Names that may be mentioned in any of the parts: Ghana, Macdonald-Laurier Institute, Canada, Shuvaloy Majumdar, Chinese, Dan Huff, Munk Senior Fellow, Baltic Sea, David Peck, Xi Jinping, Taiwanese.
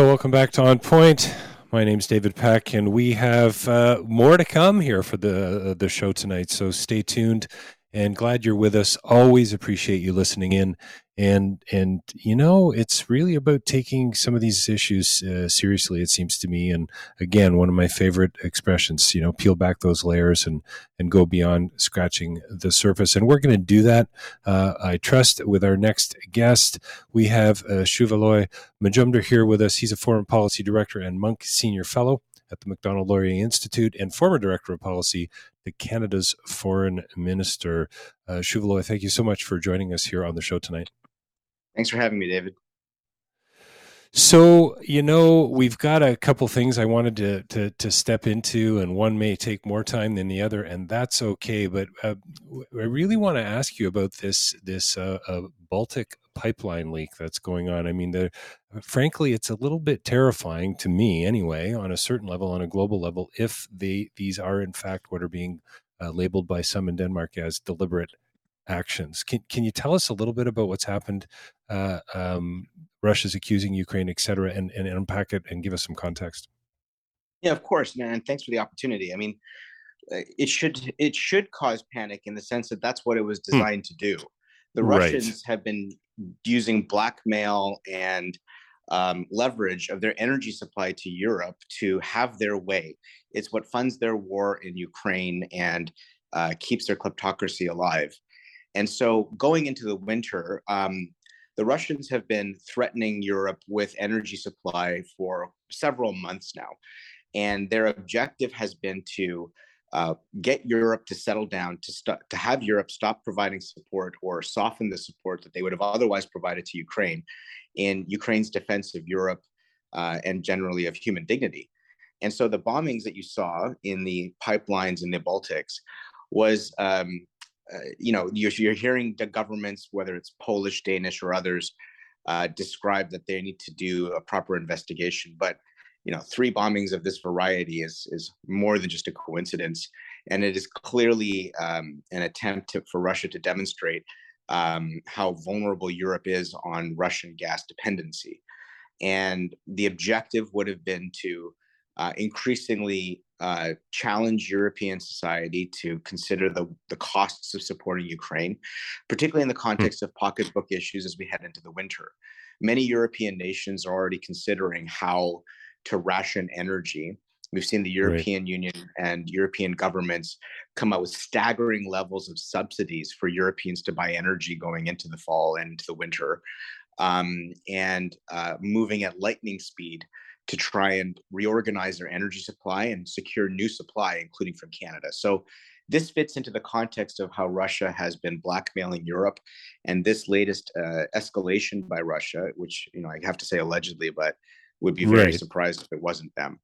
So welcome back to On Point. My name's David Peck, and we have more to come here for the show tonight. So stay tuned, and glad you're with us. Always appreciate you listening in. And you know, it's really about taking some of these issues seriously, it seems to me. And again, one of my favorite expressions, you know, peel back those layers and go beyond scratching the surface. And we're going to do that, I trust, with our next guest. We have Shuvaloy Majumdar here with us. He's a foreign policy director and Munk Senior Fellow at the Macdonald-Laurier Institute and former director of policy to Canada's foreign minister. Shuvaloy, thank you so much for joining us here on the show tonight. Thanks for having me, David. So, you know, we've got a couple things I wanted to step into, and one may take more time than the other, and that's okay. But I really want to ask you about this Baltic pipeline leak that's going on. I mean, frankly, it's a little bit terrifying to me, anyway, on a certain level, on a global level, if these are in fact what are being labeled by some in Denmark as deliberate actions. Can you tell us a little bit about what's happened? Russia's accusing Ukraine, et cetera, and unpack it and give us some context. Yeah, of course, man. Thanks for the opportunity. I mean, it should cause panic in the sense that that's what it was designed to do. The Russians have been using blackmail and leverage of their energy supply to Europe to have their way. It's what funds their war in Ukraine and keeps their kleptocracy alive. And so going into the winter, the Russians have been threatening Europe with energy supply for several months now. And their objective has been to get Europe to settle down, to have Europe stop providing support or soften the support that they would have otherwise provided to Ukraine in Ukraine's defense of Europe and generally of human dignity. And so the bombings that you saw in the pipelines in the Baltics was... you know, you're hearing the governments, whether it's Polish, Danish, or others, describe that they need to do a proper investigation. But, you know, 3 bombings of this variety is more than just a coincidence. And it is clearly an attempt for Russia to demonstrate how vulnerable Europe is on Russian gas dependency. And the objective would have been to increasingly challenge European society to consider the costs of supporting Ukraine, particularly in the context of pocketbook issues as we head into the winter. Many European nations are already considering how to ration energy. We've seen the European Union and European governments come out with staggering levels of subsidies for Europeans to buy energy going into the fall and into the winter, and moving at lightning speed to try and reorganize their energy supply and secure new supply, including from Canada. So this fits into the context of how Russia has been blackmailing Europe. And this latest escalation by Russia, which, you know, I have to say allegedly, but would be very surprised if it wasn't them,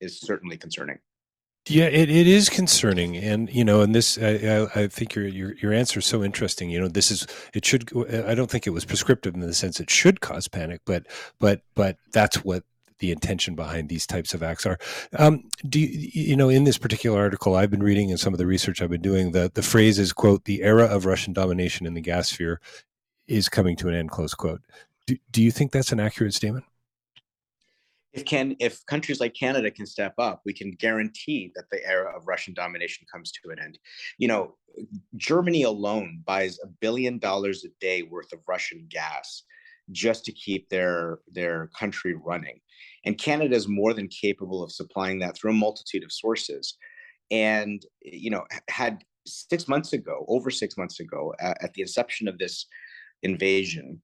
is certainly concerning. Yeah, it is concerning, and you know, and this I think your answer is so interesting. You know, this is it should. I don't think it was prescriptive in the sense it should cause panic, but that's what the intention behind these types of acts are. Do you know in this particular article I've been reading and some of the research I've been doing, the phrase is quote, "The era of Russian domination in the gas sphere is coming to an end," close quote. Do you think that's an accurate statement? If countries like Canada can step up, we can guarantee that the era of Russian domination comes to an end. You know, Germany alone buys $1 billion a day worth of Russian gas just to keep their country running. And Canada is more than capable of supplying that through a multitude of sources. And, you know, had 6 months ago, over 6 months ago, at the inception of this invasion,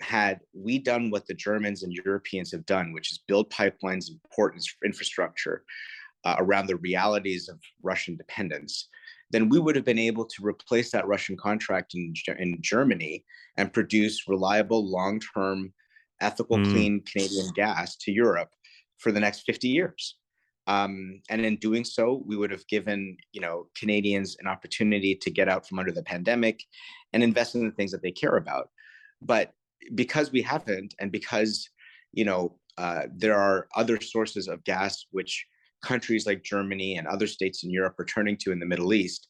had we done what the Germans and Europeans have done, which is build pipelines and port infrastructure around the realities of Russian dependence, then we would have been able to replace that Russian contract in Germany and produce reliable, long-term, ethical, clean Canadian gas to Europe for the next 50 years. And in doing so, we would have given, you know, Canadians an opportunity to get out from under the pandemic and invest in the things that they care about. But because we haven't, and because, you know, there are other sources of gas which countries like Germany and other states in Europe are turning to in the Middle East,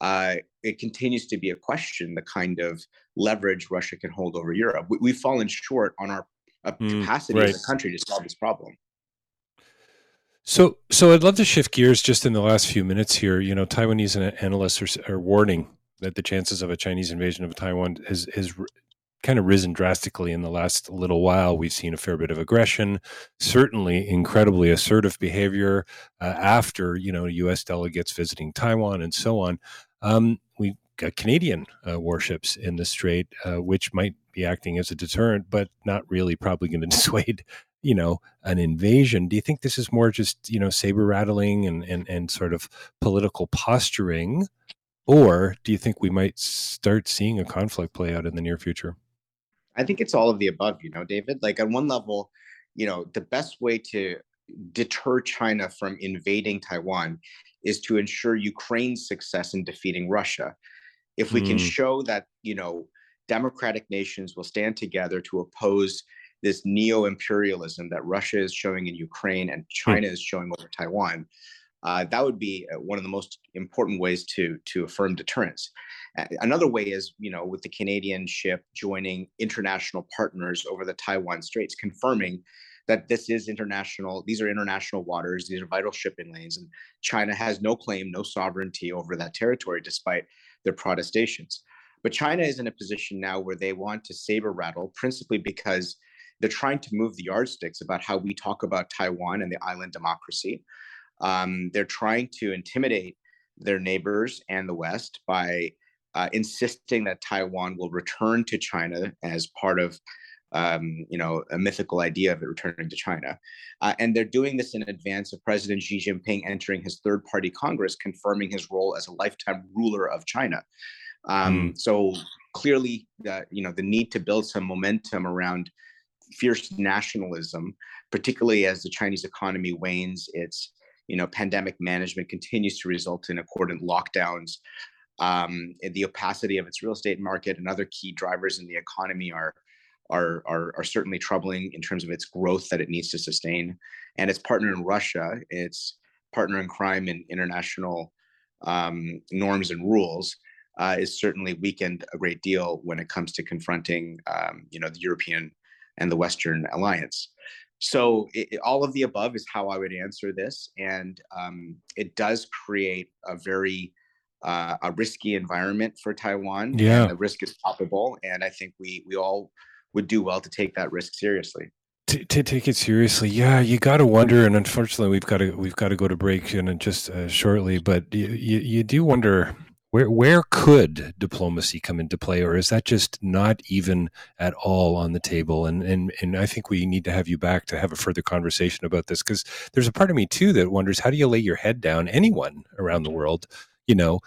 it continues to be a question the kind of leverage Russia can hold over Europe. We've fallen short on our capacity right. as a country to solve this problem. So I'd love to shift gears just in the last few minutes here. You know, Taiwanese analysts are warning that the chances of a Chinese invasion of Taiwan has kind of risen drastically in the last little while. We've seen a fair bit of aggression, certainly incredibly assertive behavior after, you know, U.S. delegates visiting Taiwan and so on. We got Canadian warships in the strait, which might be acting as a deterrent, but not really probably going to dissuade, you know, an invasion. Do you think this is more just, you know, saber rattling and sort of political posturing? Or do you think we might start seeing a conflict play out in the near future? I think it's all of the above, you know, David. Like on one level, you know, the best way to deter China from invading Taiwan is to ensure Ukraine's success in defeating Russia. If we can show that, you know, democratic nations will stand together to oppose this neo-imperialism that Russia is showing in Ukraine and China is showing over Taiwan, that would be one of the most important ways to affirm deterrence. Another way is, you know, with the Canadian ship joining international partners over the Taiwan Straits, confirming that this is international, these are international waters, these are vital shipping lanes, and China has no claim, no sovereignty over that territory, despite their protestations. But China is in a position now where they want to saber rattle, principally because they're trying to move the yardsticks about how we talk about Taiwan and the island democracy. They're trying to intimidate their neighbors and the West by insisting that Taiwan will return to China as part of, you know, a mythical idea of it returning to China. And they're doing this in advance of President Xi Jinping entering his third-party Congress, confirming his role as a lifetime ruler of China. So clearly, you know, the need to build some momentum around fierce nationalism, particularly as the Chinese economy wanes, its, you know, pandemic management continues to result in accordant lockdowns. The opacity of its real estate market and other key drivers in the economy are certainly troubling in terms of its growth that it needs to sustain. And its partner in Russia, its partner in crime and international norms and rules, is certainly weakened a great deal when it comes to confronting, you know, the European and the Western alliance. So all of the above is how I would answer this. And it does create a very a risky environment for Taiwan. Yeah. And the risk is palpable. And I think we all would do well to take that risk seriously. To take it seriously. Yeah, you got to wonder. And unfortunately, we've got to go to break in just shortly. But you do wonder, where could diplomacy come into play, or is that just not even at all on the table? And I think we need to have you back to have a further conversation about this, because there's a part of me too that wonders, how do you lay your head down, anyone around the world, you know,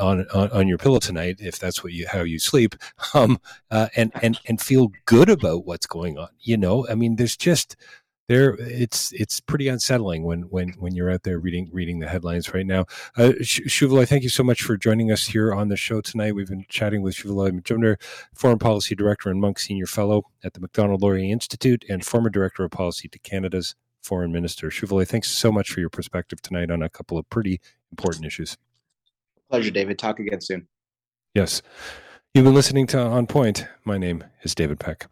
on your pillow tonight, if that's how you sleep, and feel good about what's going on? You know, I mean, there's just it's pretty unsettling when you're out there reading the headlines right now. Shuvaloy, thank you so much for joining us here on the show tonight. We've been chatting with Shuvaloy Majumdar, Foreign Policy Director and Munk Senior Fellow at the Macdonald-Laurier Institute and former Director of Policy to Canada's Foreign Minister. Shuvaloy, thanks so much for your perspective tonight on a couple of pretty important issues. Pleasure, David. Talk again soon. Yes. You've been listening to On Point. My name is David Peck.